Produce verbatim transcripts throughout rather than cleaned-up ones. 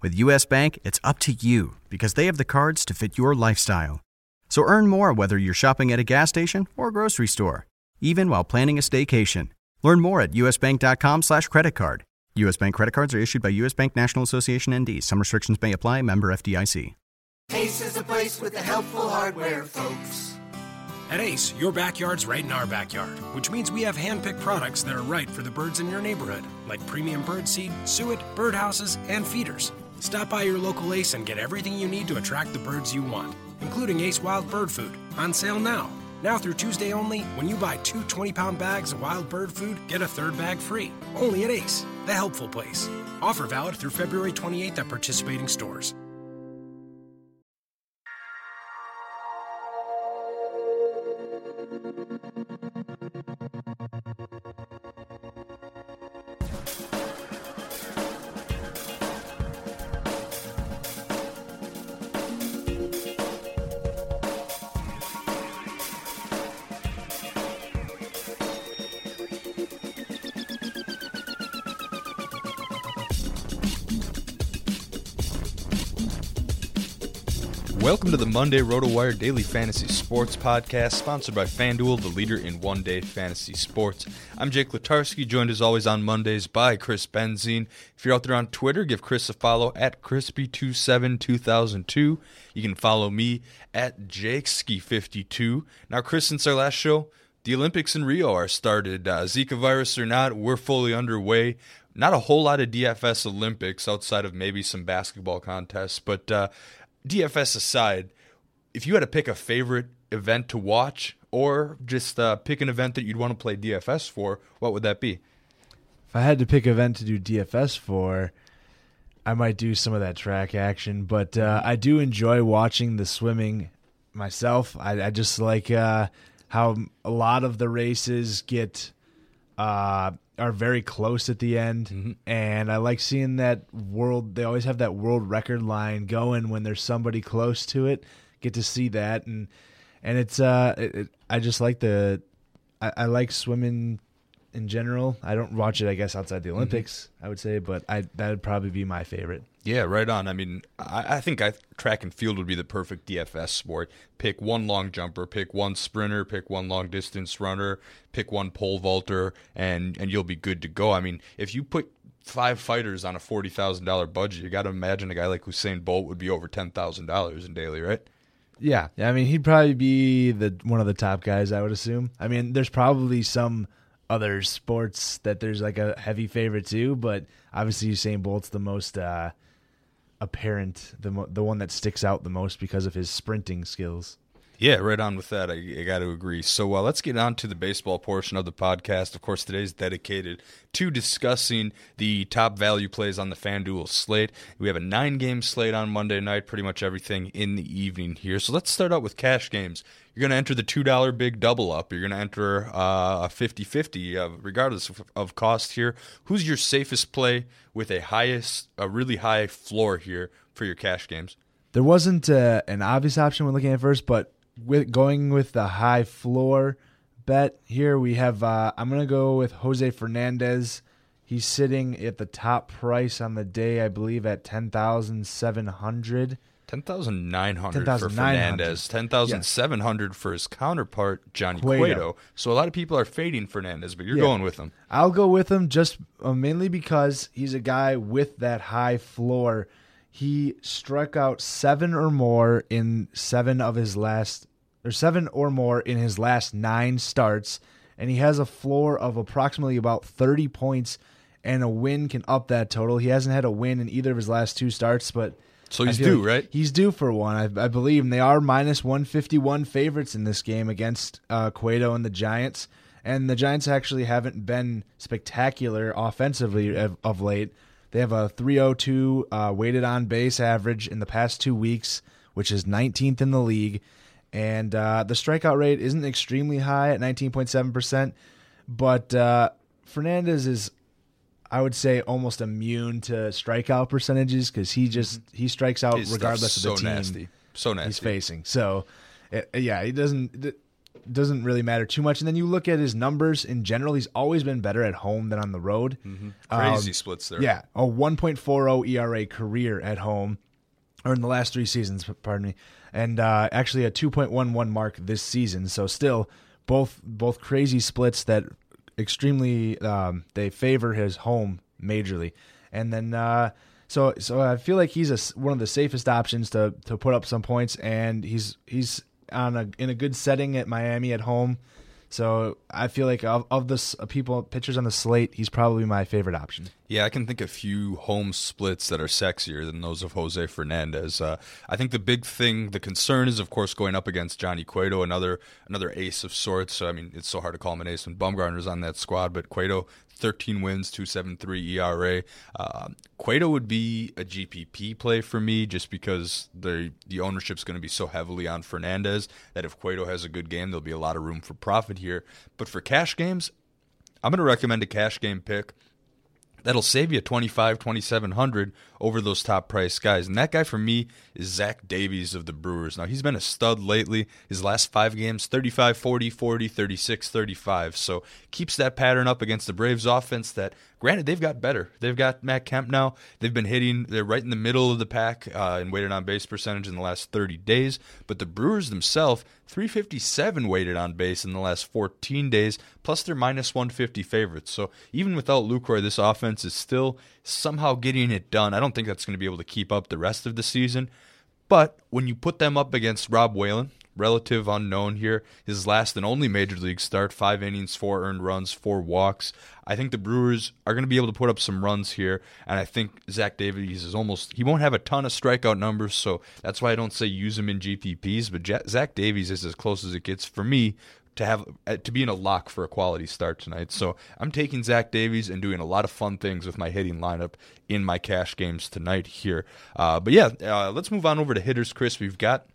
With U S. Bank, it's up to you because they have the cards to fit your lifestyle. So earn more whether you're shopping at a gas station or a grocery store, even while planning a staycation. Learn more at usbank.com slash credit card. U S. Bank credit cards are issued by U S. Bank National Association N D. Some restrictions may apply. Member F D I C. Ace is a place with the helpful hardware, folks. At Ace, your backyard's right in our backyard, which means we have hand-picked products that are right for the birds in your neighborhood, like premium bird seed, suet, birdhouses, and feeders. Stop by your local Ace and get everything you need to attract the birds you want, including Ace Wild Bird Food, on sale now. Now through Tuesday only, when you buy two twenty-pound bags of wild bird food, get a third bag free. Only at Ace, the helpful place. Offer valid through February twenty-eighth at participating stores. Welcome to the Monday Roto-Wire Daily Fantasy Sports Podcast, sponsored by FanDuel, the leader in one-day fantasy sports. I'm Jake Latarski, joined as always on Mondays by Chris Benzine. If you're out there on Twitter, give Chris a follow at Crispy two seven two thousand two. You can follow me at Jakeski fifty-two. Now, Chris, since our last show, the Olympics in Rio are started. Uh, Zika virus or not, we're fully underway. Not a whole lot of D F S Olympics outside of maybe some basketball contests, but uh D F S aside, if you had to pick a favorite event to watch or just uh, pick an event that you'd want to play D F S for, what would that be? If I had to pick an event to do D F S for, I might do some of that track action. But uh, I do enjoy watching the swimming myself. I, I just like uh, how a lot of the races get uh, are very close at the end, mm-hmm. and I like seeing that world. They always have that world record line going when there's somebody close to it. Get to see that, and and it's uh, it, it, I just like the, I, I like swimming in general. I don't watch it, I guess, outside the Olympics. Mm-hmm. I would say, but I that would probably be my favorite. Yeah, right on. I mean, I, I think I, track and field would be the perfect D F S sport. Pick one long jumper, pick one sprinter, pick one long distance runner, pick one pole vaulter, and, and you'll be good to go. I mean, if you put five fighters on a forty thousand dollars budget, you got to imagine a guy like Usain Bolt would be over ten thousand dollars in daily, right? Yeah. I mean, he'd probably be the one of the top guys, I would assume. I mean, there's probably some other sports that there's like a heavy favorite too, but obviously Usain Bolt's the most uh, – apparent, the mo- the one that sticks out the most because of his sprinting skills. Yeah, right on with that. I, I got to agree. So uh, let's get on to the baseball portion of the podcast. Of course, today's dedicated to discussing the top value plays on the FanDuel slate. We have a nine-game slate on Monday night, pretty much everything in the evening here. So let's start out with cash games. You're going to enter the two dollar big double up. You're going to enter uh, a fifty-fifty, uh, regardless of, of cost here. Who's your safest play with a highest, a really high floor here for your cash games? There wasn't uh, an obvious option when looking at first, but with going with the high floor bet here. We have, uh, I'm going to go with Jose Fernandez. He's sitting at the top price on the day, I believe, at ten thousand seven hundred dollars. ten thousand nine hundred dollars ten, for Fernandez. ten thousand seven hundred dollars yes. for his counterpart, Johnny Cueto. Cueto. So a lot of people are fading Fernandez, but you're yeah. going with him. I'll go with him just uh, mainly because he's a guy with that high floor. He struck out seven or more in seven of his last, or seven or more in his last nine starts, and he has a floor of approximately about thirty points, and a win can up that total. He hasn't had a win in either of his last two starts, but so he's due, like right? He's due for one, I, I believe. And they are minus one fifty-one favorites in this game against uh, Cueto and the Giants. And the Giants actually haven't been spectacular offensively of, of late. They have a three oh two uh, weighted on base average in the past two weeks, which is nineteenth in the league. And uh, the strikeout rate isn't extremely high at nineteen point seven percent. But uh, Fernandez is, I would say, almost immune to strikeout percentages because he just he strikes out His regardless of the so team nasty. So nasty. he's facing. So, it, yeah, he doesn't it doesn't really matter too much. And then you look at his numbers in general; he's always been better at home than on the road. Mm-hmm. Crazy um, splits there. Yeah, a one point four oh E R A career at home, or in the last three seasons. Pardon me, and uh, actually a two point one one mark this season. So still, both both crazy splits that. Extremely, um, they favor his home majorly, and then uh, so so I feel like he's a, one of the safest options to to put up some points, and he's he's on a in a good setting at Miami at home, so I feel like of of the uh, people pitchers on the slate, he's probably my favorite option. Yeah, I can think of few home splits that are sexier than those of Jose Fernandez. Uh, I think the big thing, the concern is, of course, going up against Johnny Cueto, another another ace of sorts. So, I mean, it's so hard to call him an ace when Bumgarner's on that squad, but Cueto, thirteen wins, two point seven three E R A. Uh, Cueto would be a G P P play for me just because the the ownership's going to be so heavily on Fernandez that if Cueto has a good game, there'll be a lot of room for profit here. But for cash games, I'm going to recommend a cash game pick. That'll save you twenty-five, twenty-seven hundred over those top price guys, and that guy for me is Zach Davies of the Brewers. Now he's been a stud lately. His last five games: thirty-five, forty, forty, thirty-six, thirty-five. So keeps that pattern up against the Braves offense. That granted, they've got better. They've got Matt Kemp now. They've been hitting. They're right in the middle of the pack uh, in weighted on base percentage in the last thirty days. But the Brewers themselves, three fifty-seven weighted on base in the last fourteen days. Plus they're minus one fifty favorites. So even without Lucroy, this offense is still somehow getting it done. I don't think that's going to be able to keep up the rest of the season. But when you put them up against Rob Whalen, relative unknown here, his last and only major league start, five innings, four earned runs, four walks. I think the Brewers are going to be able to put up some runs here, and I think Zach Davies is almost, he won't have a ton of strikeout numbers, so that's why I don't say use him in G P Ps, but Zach Davies is as close as it gets for me to have to be in a lock for a quality start tonight. So I'm taking Zach Davies and doing a lot of fun things with my hitting lineup in my cash games tonight here. Uh, but yeah, uh, let's move on over to hitters, Chris. We've got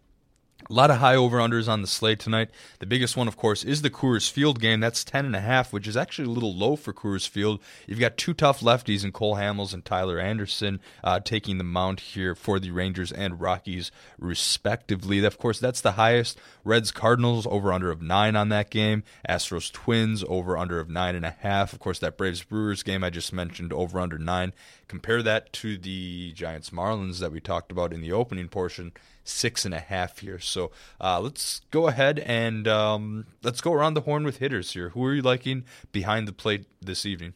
a lot of high over-unders on the slate tonight. The biggest one, of course, is the Coors Field game. That's ten and a half, which is actually a little low for Coors Field. You've got two tough lefties in Cole Hamels and Tyler Anderson uh, taking the mound here for the Rangers and Rockies, respectively. Of course, that's the highest. Reds-Cardinals, over-under of nine on that game. Astros-Twins, over-under of nine and a half. Of course, that Braves-Brewers game I just mentioned, over-under nine. Compare that to the Giants-Marlins that we talked about in the opening portion. Six and a half here. So uh, let's go ahead and um, let's go around the horn with hitters here. Who are you liking behind the plate this evening?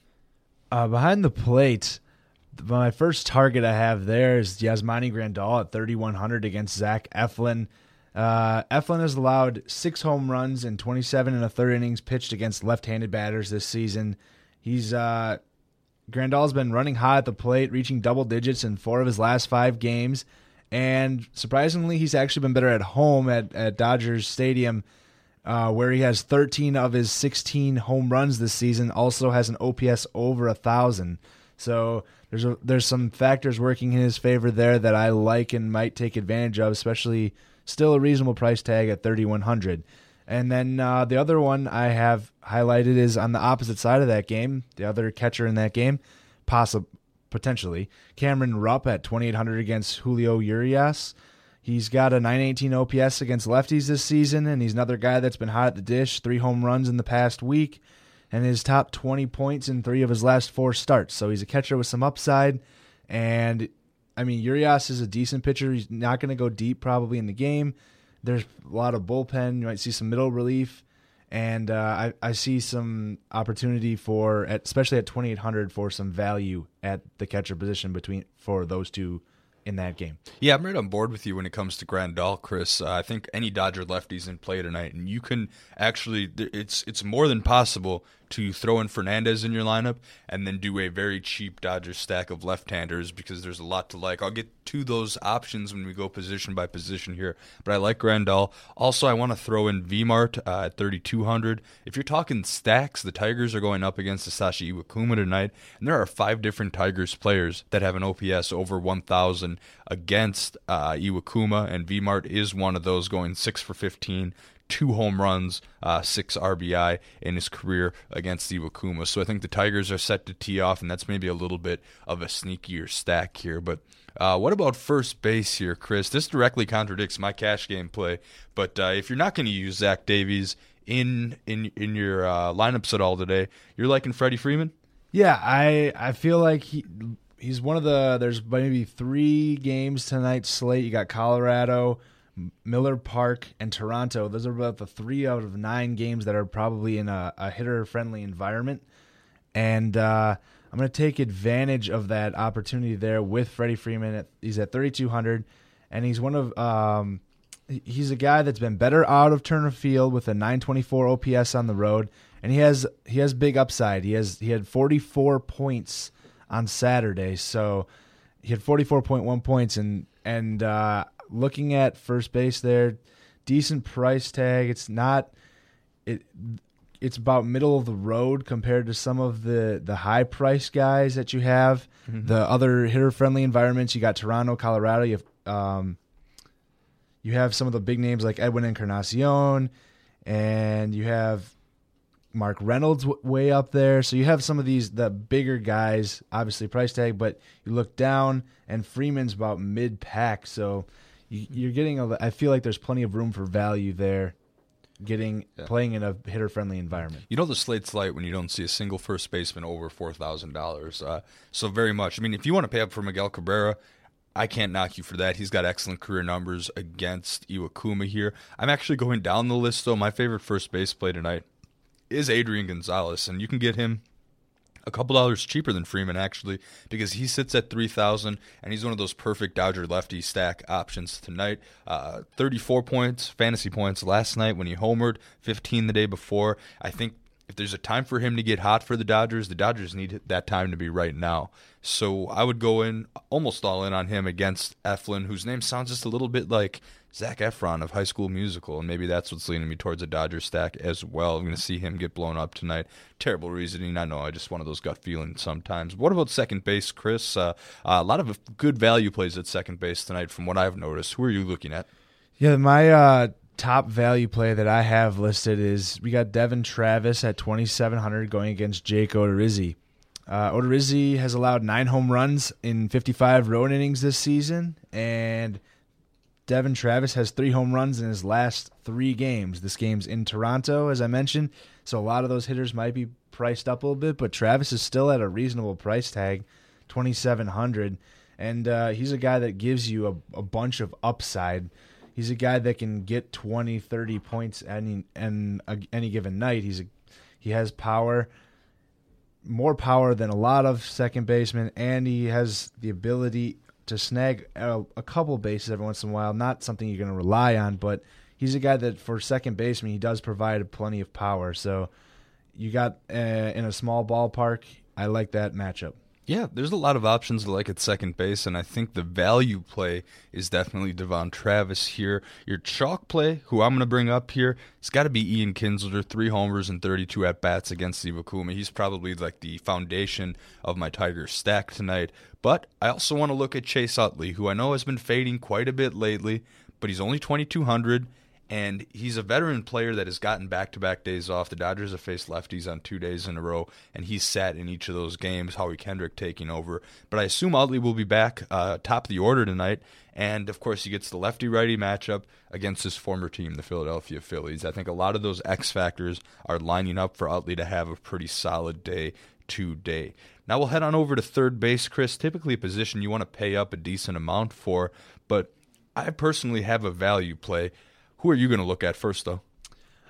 Uh, behind the plate, my first target I have there is Yasmani Grandal at thirty-one hundred against Zach Eflin. Uh, Eflin has allowed six home runs and twenty-seven and a third innings pitched against left-handed batters this season. He's uh, Grandal's been running hot at the plate, reaching double digits in four of his last five games. And surprisingly, he's actually been better at home at, at Dodgers Stadium, uh, where he has thirteen of his sixteen home runs this season, also has an O P S over one thousand. So there's a, there's some factors working in his favor there that I like and might take advantage of, especially still a reasonable price tag at thirty-one hundred. And then uh, the other one I have highlighted is on the opposite side of that game, the other catcher in that game, possibly. Potentially Cameron Rupp at twenty-eight hundred against Julio Urias. He's got a nine eighteen O P S against lefties this season, and he's another guy that's been hot at the dish, three home runs in the past week, and his top twenty points in three of his last four starts. So he's a catcher with some upside, and I mean, Urias is a decent pitcher. He's not going to go deep probably in the game. There's a lot of bullpen. You might see some middle relief, and uh, I, I see some opportunity for, at, especially at twenty-eight hundred, for some value at the catcher position between for those two in that game. Yeah, I'm right on board with you when it comes to Grandal, Chris. Uh, I think any Dodger lefties in play tonight, and you can actually, it's it's more than possible to throw in Fernandez in your lineup and then do a very cheap Dodgers stack of left-handers because there's a lot to like. I'll get to those options when we go position by position here, but I like Grandal. Also, I want to throw in V-Mart uh, at thirty-two hundred. If you're talking stacks, the Tigers are going up against Asashi Iwakuma tonight, and there are five different Tigers players that have an O P S over one thousand against uh, Iwakuma, and V-Mart is one of those, going six for fifteen. Two home runs, uh, six R B I in his career against Iwakuma. So I think the Tigers are set to tee off, and that's maybe a little bit of a sneakier stack here. But uh, what about first base here, Chris? This directly contradicts my cash game play, but uh, if you're not going to use Zach Davies in in in your uh, lineups at all today, you're liking Freddie Freeman? Yeah, I I feel like he he's one of the, there's maybe three games tonight's slate. You got Colorado, Miller Park, and Toronto. Those are about the three out of nine games that are probably in a, a hitter-friendly environment. And uh, I'm going to take advantage of that opportunity there with Freddie Freeman. At, he's at thirty-two hundred, and he's one of um, he's a guy that's been better out of Turner Field with a nine twenty-four O P S on the road, and he has he has big upside. He has he had forty-four points on Saturday, so he had forty-four point one points, and and. Uh, Looking at first base there, decent price tag. It's not it. It's about middle of the road compared to some of the, the high price guys that you have. Mm-hmm. The other hitter friendly environments, you got Toronto, Colorado. You have um, you have some of the big names like Edwin Encarnacion, and you have Mark Reynolds w- way up there. So you have some of these, the bigger guys, obviously price tag, but you look down and Freeman's about mid pack. So you're getting a, I feel like there's plenty of room for value there, getting yeah. playing in a hitter-friendly environment. You know the slate's light when you don't see a single first baseman over four thousand dollars. Uh, so very much. I mean, if you want to pay up for Miguel Cabrera, I can't knock you for that. He's got excellent career numbers against Iwakuma here. I'm actually going down the list, though. My favorite first base play tonight is Adrian Gonzalez, and you can get him a couple dollars cheaper than Freeman, actually, because he sits at three thousand dollars, and he's one of those perfect Dodger lefty stack options tonight. Uh, thirty-four points, fantasy points last night when he homered, fifteen the day before. I think if there's a time for him to get hot for the Dodgers, the Dodgers need that time to be right now. So I would go in almost all in on him against Eflin, whose name sounds just a little bit like Zach Efron of High School Musical, and maybe that's what's leaning me towards a Dodger stack as well. I'm going to see him get blown up tonight. Terrible reasoning, I know. I just one of those gut feelings sometimes. What about second base, Chris? Uh, uh, a lot of good value plays at second base tonight from what I've noticed. Who are you looking at? Yeah, my uh, top value play that I have listed is we got Devon Travis at twenty-seven hundred going against Jake Odorizzi. Uh, Odorizzi has allowed nine home runs in fifty-five road innings this season, and Devon Travis has three home runs in his last three games. This game's in Toronto, as I mentioned, so a lot of those hitters might be priced up a little bit, but Travis is still at a reasonable price tag, twenty-seven hundred, and uh, he's a guy that gives you a, a bunch of upside. He's a guy that can get twenty, thirty points any and any given night. He's a, he has power, more power than a lot of second basemen, and he has the ability to snag a, a couple bases every once in a while. Not something you're going to rely on, but he's a guy that for second baseman, he does provide plenty of power. So you got uh, in a small ballpark, I like that matchup. Yeah, there's a lot of options to like at second base, and I think the value play is definitely Devon Travis here. Your chalk play, who I'm going to bring up here, it's got to be Ian Kinsler, three homers and thirty-two at-bats against Iwakuma. He's probably like the foundation of my Tiger stack tonight. But I also want to look at Chase Utley, who I know has been fading quite a bit lately, but he's only twenty-two hundred, And he's a veteran player that has gotten back-to-back days off. The Dodgers have faced lefties on two days in a row, and he's sat in each of those games, Howie Kendrick taking over. But I assume Utley will be back uh, top of the order tonight. And, of course, he gets the lefty-righty matchup against his former team, the Philadelphia Phillies. I think a lot of those X factors are lining up for Utley to have a pretty solid day today. Now we'll head on over to third base, Chris. Typically a position you want to pay up a decent amount for, but I personally have a value play. Who are you going to look at first, though?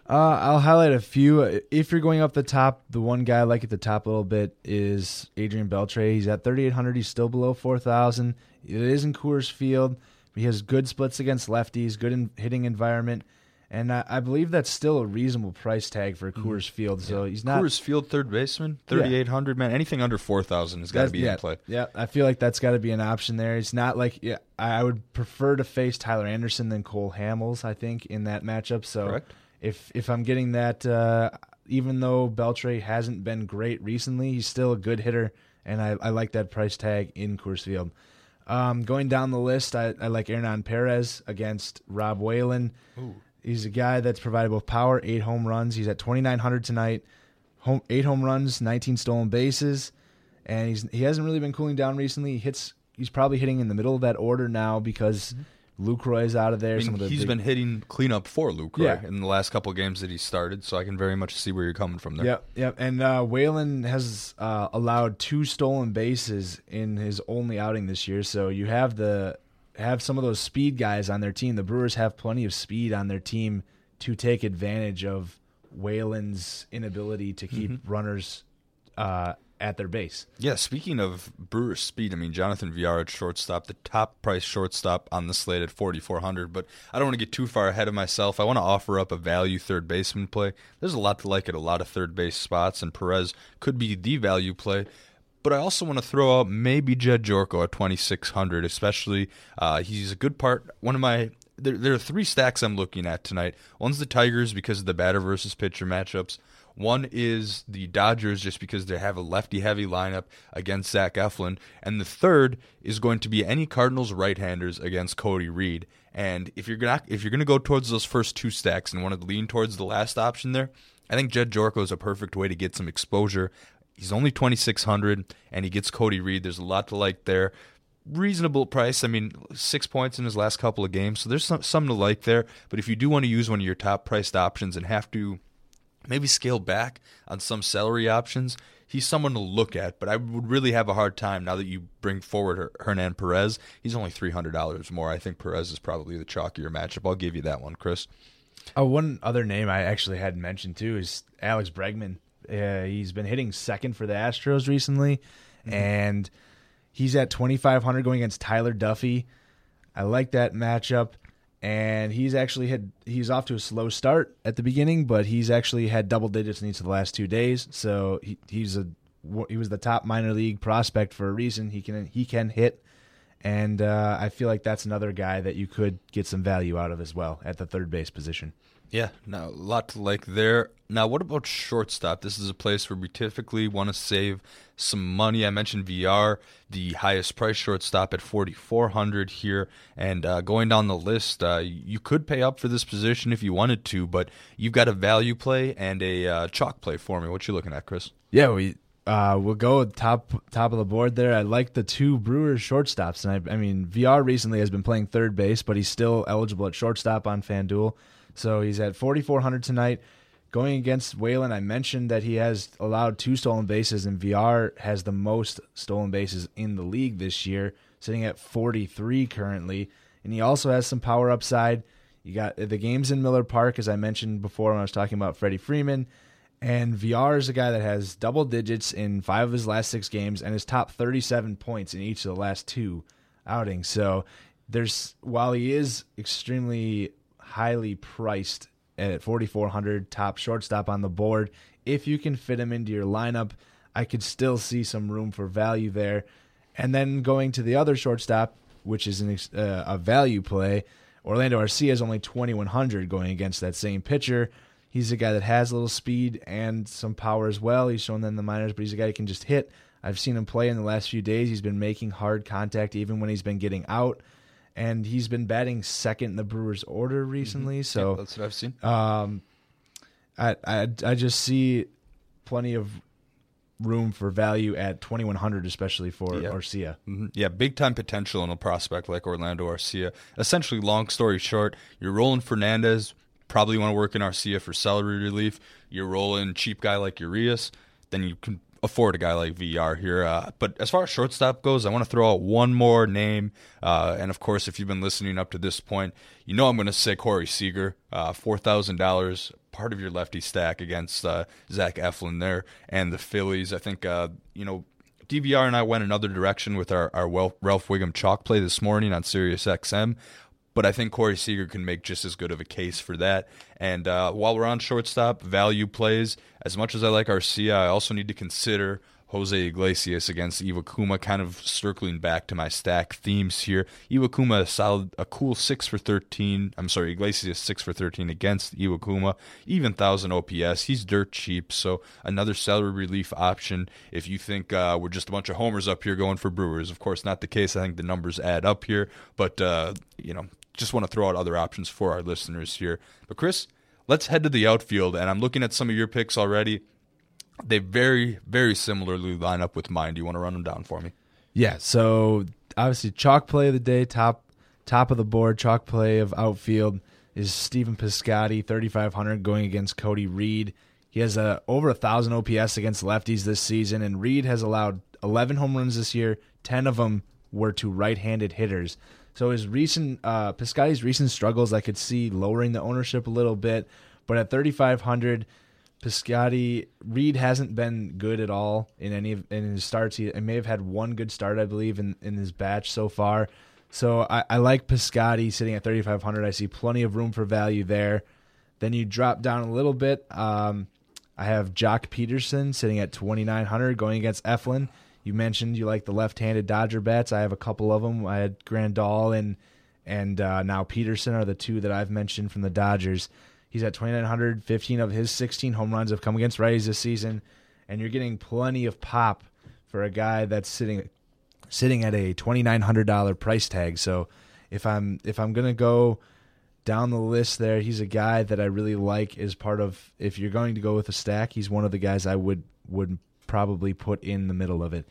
Uh, I'll highlight a few. If you're going up the top, the one guy I like at the top a little bit is Adrian Beltre. He's at thirty-eight hundred. He's still below four thousand. It is in Coors Field. He has good splits against lefties, good in hitting environment. And I, I believe that's still a reasonable price tag for Coors Field. So yeah. he's not Coors Field third baseman, thirty-eight hundred, yeah. man. Anything under four thousand has got to be yeah, in play. Yeah, I feel like that's got to be an option there. It's not like yeah, I would prefer to face Tyler Anderson than Cole Hamels, I think, in that matchup. So Correct. if if I'm getting that, uh, even though Beltre hasn't been great recently, he's still a good hitter, and I, I like that price tag in Coors Field. Um, going down the list, I, I like Hernan Perez against Rob Whalen. Ooh. He's a guy that's provided both power, eight home runs. He's at twenty-nine hundred tonight, home, eight home runs, nineteen stolen bases, and he's he hasn't really been cooling down recently. He hits. He's probably hitting in the middle of that order now because mm-hmm. Lucroy is out of there. I mean, Some of the he's big, been hitting cleanup for Lucroy yeah. in the last couple of games that he started, so I can very much see where you're coming from there. Yep, yep. And uh, Whalen has uh, allowed two stolen bases in his only outing this year, so you have the... have some of those speed guys on their team. The Brewers have plenty of speed on their team to take advantage of Whalen's inability to keep mm-hmm. runners uh, at their base. Yeah, speaking of Brewers speed, I mean, Jonathan Villar at shortstop, the top-priced shortstop on the slate at forty-four hundred, but I don't want to get too far ahead of myself. I want to offer up a value third baseman play. There's a lot to like at a lot of third base spots, and Perez could be the value play. But I also want to throw out maybe Jed Jorko at twenty-six hundred, especially uh, he's a good part. One of my there, there are three stacks I'm looking at tonight. One's the Tigers because of the batter versus pitcher matchups. One is the Dodgers just because they have a lefty-heavy lineup against Zach Eflin. And the third is going to be any Cardinals right-handers against Cody Reed. And if you're gonna if you're gonna go towards those first two stacks and want to lean towards the last option there, I think Jed Jorko is a perfect way to get some exposure. He's only twenty-six hundred, and he gets Cody Reed. There's a lot to like there. Reasonable price. I mean, six points in his last couple of games, so there's some, some to like there. But if you do want to use one of your top-priced options and have to maybe scale back on some salary options, he's someone to look at. But I would really have a hard time now that you bring forward Hernan Perez. He's only three hundred dollars more. I think Perez is probably the chalkier matchup. I'll give you that one, Chris. Oh, one other name I actually had mentioned, too, is Alex Bregman. Uh, he's been hitting second for the Astros recently, mm-hmm. and he's at twenty-five hundred going against Tyler Duffy. I like that matchup, and he's actually had he's off to a slow start at the beginning, but he's actually had double digits in each of the last two days. So he he's a he was the top minor league prospect for a reason. He can he can hit, and uh, I feel like that's another guy that you could get some value out of as well at the third base position. Yeah, no, a lot to like there. Now, what about shortstop? This is a place where we typically want to save some money. I mentioned V R, the highest price shortstop at forty-four hundred here. And uh, going down the list, uh, you could pay up for this position if you wanted to, but you've got a value play and a uh, chalk play for me. What you looking at, Chris? Yeah, we uh, we'll go with top top of the board there. I like the two Brewers shortstops, and I, I mean V R recently has been playing third base, but he's still eligible at shortstop on FanDuel. So he's at forty-four hundred tonight. Going against Whalen, I mentioned that he has allowed two stolen bases, and V R has the most stolen bases in the league this year, sitting at forty-three currently. And he also has some power upside. You got the games in Miller Park, as I mentioned before when I was talking about Freddie Freeman. And V R is a guy that has double digits in five of his last six games and his top thirty-seven points in each of the last two outings. So there's while he is extremely... highly priced at forty-four hundred, top shortstop on the board. If you can fit him into your lineup, I could still see some room for value there. And then going to the other shortstop, which is an, uh, a value play, Orlando Arcia is only twenty-one hundred going against that same pitcher. He's a guy that has a little speed and some power as well. He's shown that in the minors, but he's a guy that can just hit. I've seen him play in the last few days. He's been making hard contact even when he's been getting out. and he's been batting second in the Brewers order recently. Mm-hmm. So yep, that's what I've seen. Um, I, I I just see plenty of room for value at twenty-one hundred, especially for yep. Arcia. Mm-hmm. Yeah, big-time potential in a prospect like Orlando Arcia. Essentially, long story short, you're rolling Fernandez, probably want to work in Arcia for salary relief. You're rolling cheap guy like Urias, then you can afford a guy like V R here. Uh, but as far as shortstop goes, I want to throw out one more name. Uh, and, of course, if you've been listening up to this point, you know I'm going to say Corey Seager, uh, four thousand dollars, part of your lefty stack against uh, Zach Eflin there and the Phillies. I think, uh, you know, D V R and I went another direction with our, our Ralph Wiggum chalk play this morning on Sirius X M. But I think Corey Seager can make just as good of a case for that. And uh, while we're on shortstop, value plays. As much as I like Arcia, I also need to consider Jose Iglesias against Iwakuma, kind of circling back to my stack themes here. Iwakuma, a, solid, a cool six for thirteen. I'm sorry, Iglesias six for thirteen against Iwakuma. Even one thousand O P S. He's dirt cheap, so another salary relief option if you think uh, we're just a bunch of homers up here going for Brewers. Of course, not the case. I think the numbers add up here. But, uh, you know, just want to throw out other options for our listeners here. But Chris, let's head to the outfield, and I'm looking at some of your picks already. They very, very similarly line up with mine. Do you want to run them down for me? Yeah, so obviously chalk play of the day, top top of the board, chalk play of outfield is Stephen Piscotty, thirty-five hundred, going against Cody Reed. He has a, over one thousand O P S against lefties this season, and Reed has allowed eleven home runs this year. ten of them were to right-handed hitters. So his recent uh, Piscotty's recent struggles, I could see lowering the ownership a little bit, but at thirty-five hundred, Piscotty Reed hasn't been good at all in any of in his starts. He, he may have had one good start, I believe, in, in his batch so far. So I, I like Piscotty sitting at thirty-five hundred. I see plenty of room for value there. Then you drop down a little bit. Um, I have Joc Pederson sitting at twenty-nine hundred, going against Eflin. You mentioned you like the left-handed Dodger bats. I have a couple of them. I had Grandal and and uh, now Pederson are the two that I've mentioned from the Dodgers. He's at twenty-nine hundred. fifteen of his sixteen home runs have come against righties this season, and you're getting plenty of pop for a guy that's sitting sitting at a twenty-nine hundred dollars price tag. So if I'm if I'm gonna go down the list there, he's a guy that I really like as part of. If you're going to go with a stack, he's one of the guys I would would. probably put in the middle of it.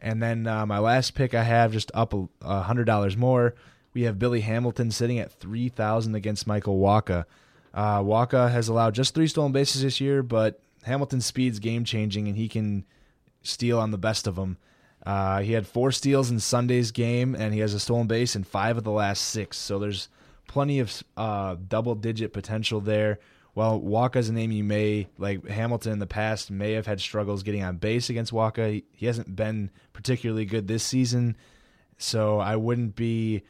And then uh, my last pick I have just up a one hundred dollars more. We have Billy Hamilton sitting at three thousand against Michael Wacha. Uh, Wacha has allowed just three stolen bases this year, but Hamilton's speed's game-changing, and he can steal on the best of them. Uh, he had four steals in Sunday's game, and he has a stolen base in five of the last six. So there's plenty of uh, double-digit potential there. Well, Wacha's a name you may, like Hamilton in the past, may have had struggles getting on base against Wacha. He, he hasn't been particularly good this season, so I wouldn't be,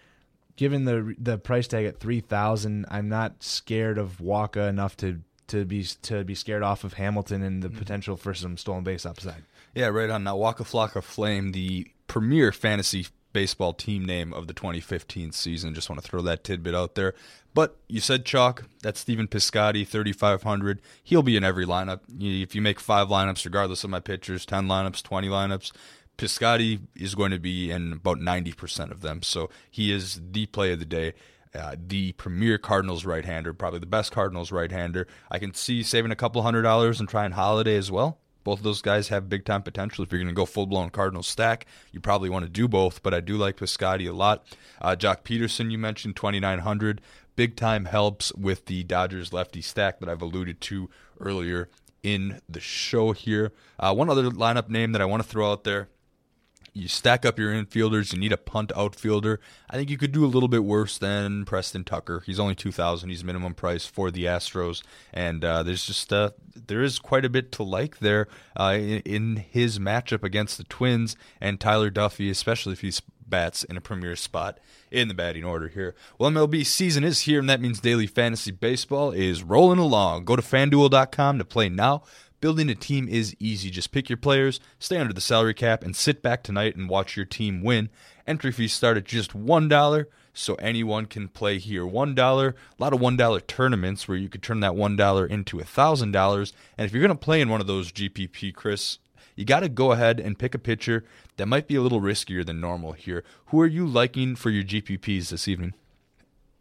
given the the price tag at three thousand dollars, I'm not scared of Wacha enough to, to, be, to be scared off of Hamilton and the mm-hmm. potential for some stolen base upside. Yeah, right on. Now, Wacha Flocka Flame, the premier fantasy baseball team name of the twenty fifteen season. Just want to throw that tidbit out there. But you said chalk. That's Stephen Piscotty, thirty-five hundred. He'll be in every lineup. If you make five lineups, regardless of my pitchers, ten lineups, twenty lineups, Piscotty is going to be in about ninety percent of them. So he is the play of the day. Uh, the premier Cardinals right-hander, probably the best Cardinals right-hander. I can see saving a couple hundred dollars and trying Holiday as well. Both of those guys have big-time potential. If you're going to go full-blown Cardinals stack, you probably want to do both, but I do like Piscotty a lot. Uh, Joc Pederson, you mentioned, twenty-nine hundred. Big-time helps with the Dodgers lefty stack that I've alluded to earlier in the show here. Uh, one other lineup name that I want to throw out there. You stack up your infielders. You need a punt outfielder. I think you could do a little bit worse than Preston Tucker. He's only two thousand dollars. He's minimum price for the Astros, and uh, there's just uh, there is quite a bit to like there uh, in, in his matchup against the Twins and Tyler Duffy, especially if he bats in a premier spot in the batting order here. Well, M L B season is here, and that means daily fantasy baseball is rolling along. Go to FanDuel dot com to play now. Building a team is easy. Just pick your players, stay under the salary cap, and sit back tonight and watch your team win. Entry fees start at just one dollar. so anyone can play here. one dollar, a lot of one dollar tournaments where you could turn that one dollar into one thousand dollars. And if you're going to play in one of those G P P, Chris, you got to go ahead and pick a pitcher that might be a little riskier than normal here. Who are you liking for your G P Ps this evening?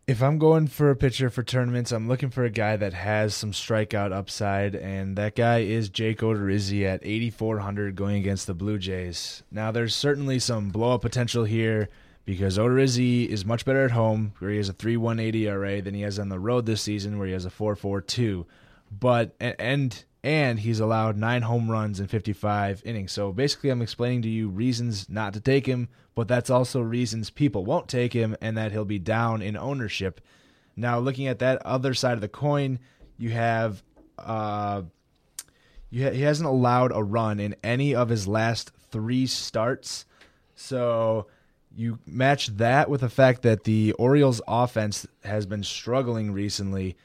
If I'm going for a pitcher for tournaments, I'm looking for a guy that has some strikeout upside, and that guy is Jake Odorizzi at eighty-four hundred going against the Blue Jays. Now, there's certainly some blow-up potential here because Odorizzi is much better at home, where he has a three point one eight E R A, than he has on the road this season, where he has a four point four two. But and and he's allowed nine home runs in fifty-five innings. So basically, I'm explaining to you reasons not to take him, but that's also reasons people won't take him and that he'll be down in ownership. Now, looking at that other side of the coin, you have uh, you ha- he hasn't allowed a run in any of his last three starts. So you match that with the fact that the Orioles' offense has been struggling recently,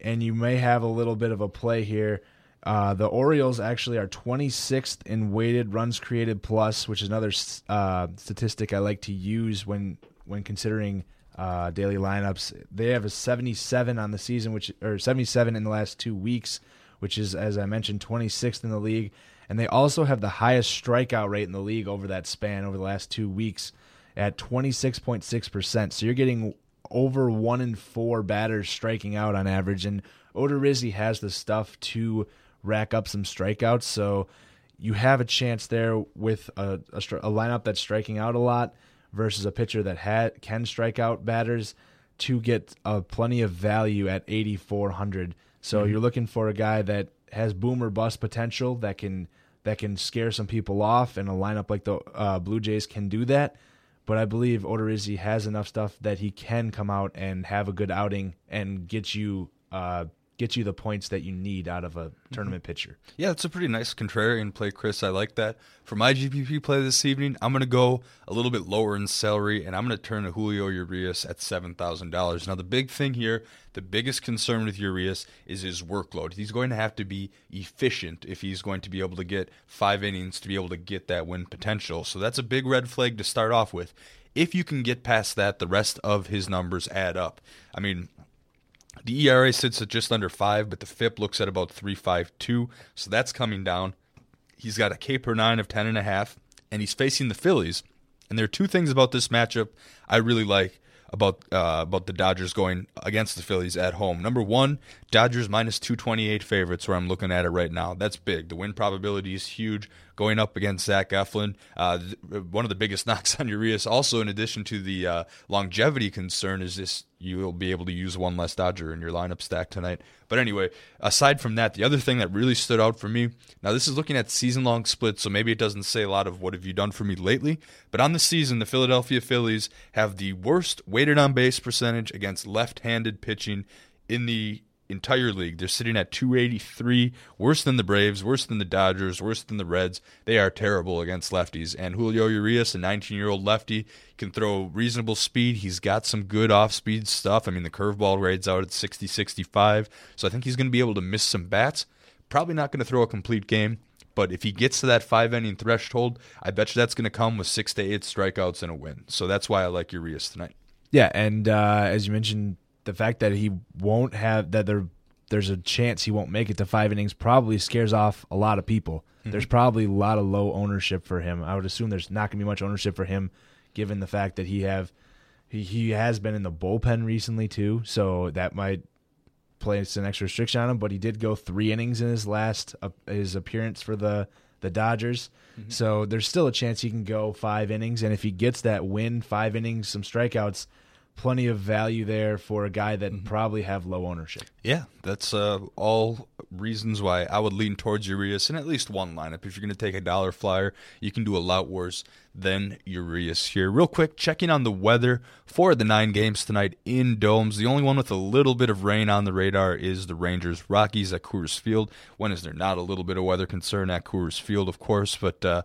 and you may have a little bit of a play here. Uh, the Orioles actually are twenty-sixth in weighted runs created plus, which is another uh, statistic I like to use when when considering uh, daily lineups. They have a seventy-seven on the season, which or seventy-seven in the last two weeks, which is, as I mentioned, twenty-sixth in the league. And they also have the highest strikeout rate in the league over that span over the last two weeks at twenty-six point six percent. So you're getting over one in four batters striking out on average, and Odorizzi has the stuff to rack up some strikeouts, so you have a chance there with a, a, a lineup that's striking out a lot versus a pitcher that ha- can strike out batters to get uh, plenty of value at eighty-four hundred. So mm-hmm. You're looking for a guy that has boom or bust potential that can that can scare some people off, and a lineup like the uh, Blue Jays can do that. But I believe Odorizzi has enough stuff that he can come out and have a good outing and get you. Uh, get you the points that you need out of a tournament mm-hmm. pitcher. Yeah, it's a pretty nice contrarian play, Chris. I like that. For my G P P play this evening, I'm going to go a little bit lower in salary, and I'm going to turn to Julio Urias at seven thousand dollars. Now, the big thing here, the biggest concern with Urias is his workload. He's going to have to be efficient if he's going to be able to get five innings to be able to get that win potential. So that's a big red flag to start off with. If you can get past that, the rest of his numbers add up. I mean, the E R A sits at just under five, but the F I P looks at about three point five two, so that's coming down. He's got a K per nine of ten point five, and he's facing the Phillies. And there are two things about this matchup I really like about uh, about the Dodgers going against the Phillies at home. Number one, Dodgers minus two twenty-eight favorites where I'm looking at it right now. That's big. The win probability is huge going up against Zach Eflin. Uh, th- one of the biggest knocks on Urias also, in addition to the uh, longevity concern, is this: you will be able to use one less Dodger in your lineup stack tonight. But anyway, aside from that, the other thing that really stood out for me, now this is looking at season-long splits, so maybe it doesn't say a lot of what have you done for me lately, but on the season, the Philadelphia Phillies have the worst weighted on-base percentage against left-handed pitching in the entire league. They're sitting at two eighty-three, worse than the Braves, worse than the Dodgers, worse than the Reds. They are terrible against lefties. And Julio Urias, a nineteen-year-old lefty, can throw reasonable speed. He's got some good off-speed stuff. I mean, the curveball rates out at sixty sixty-five, so I think he's going to be able to miss some bats. Probably not going to throw a complete game, but if he gets to that five-inning threshold, I bet you that's going to come with six to eight strikeouts and a win. So that's why I like Urias tonight. Yeah, and uh, as you mentioned, the fact that he won't have that there, there's a chance he won't make it to five innings probably scares off a lot of people. Mm-hmm. There's probably a lot of low ownership for him. I would assume there's not going to be much ownership for him, given the fact that he have he, he has been in the bullpen recently too. So that might place an extra restriction on him. But he did go three innings in his last uh, his appearance for the the Dodgers. Mm-hmm. So there's still a chance he can go five innings, and if he gets that win, five innings, some strikeouts, plenty of value there for a guy that mm-hmm. probably have low ownership. Yeah, that's uh, all reasons why I would lean towards Urias in at least one lineup. If you're going to take a dollar flyer, you can do a lot worse than Urias here. Real quick, checking on the weather. Four of the nine games tonight in domes. The only one with a little bit of rain on the radar is the Rangers Rockies at Coors Field. When is there not a little bit of weather concern at Coors Field, of course, but uh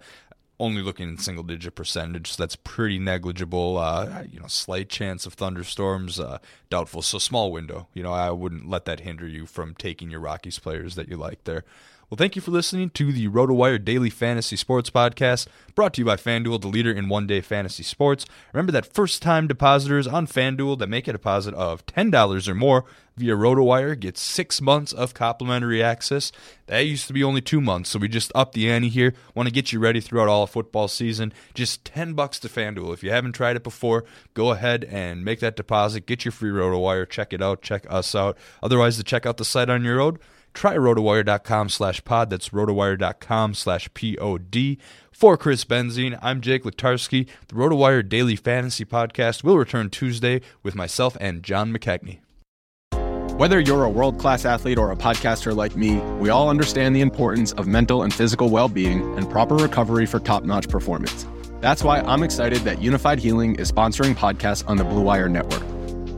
only looking in single-digit percentage, so that's pretty negligible. Uh, you know, slight chance of thunderstorms, uh, doubtful. So small window. You know, I wouldn't let that hinder you from taking your Rockies players that you like there. Well, thank you for listening to the Roto-Wire Daily Fantasy Sports Podcast, brought to you by FanDuel, the leader in one-day fantasy sports. Remember that first-time depositors on FanDuel that make a deposit of ten dollars or more via Roto-Wire get six months of complimentary access. That used to be only two months, so we just upped the ante here. Want to get you ready throughout all of football season. Just ten bucks to FanDuel. If you haven't tried it before, go ahead and make that deposit. Get your free Roto-Wire. Check it out. Check us out. Otherwise, to check out the site on your own, try rotowire.com slash pod. That's rotowire.com slash P O D. For Chris Benzine, I'm Jake Litarski. The Rotowire Daily Fantasy Podcast will return Tuesday with myself and John McKechnie. Whether you're a world-class athlete or a podcaster like me, we all understand the importance of mental and physical well-being and proper recovery for top-notch performance. That's why I'm excited that Unified Healing is sponsoring podcasts on the Blue Wire Network.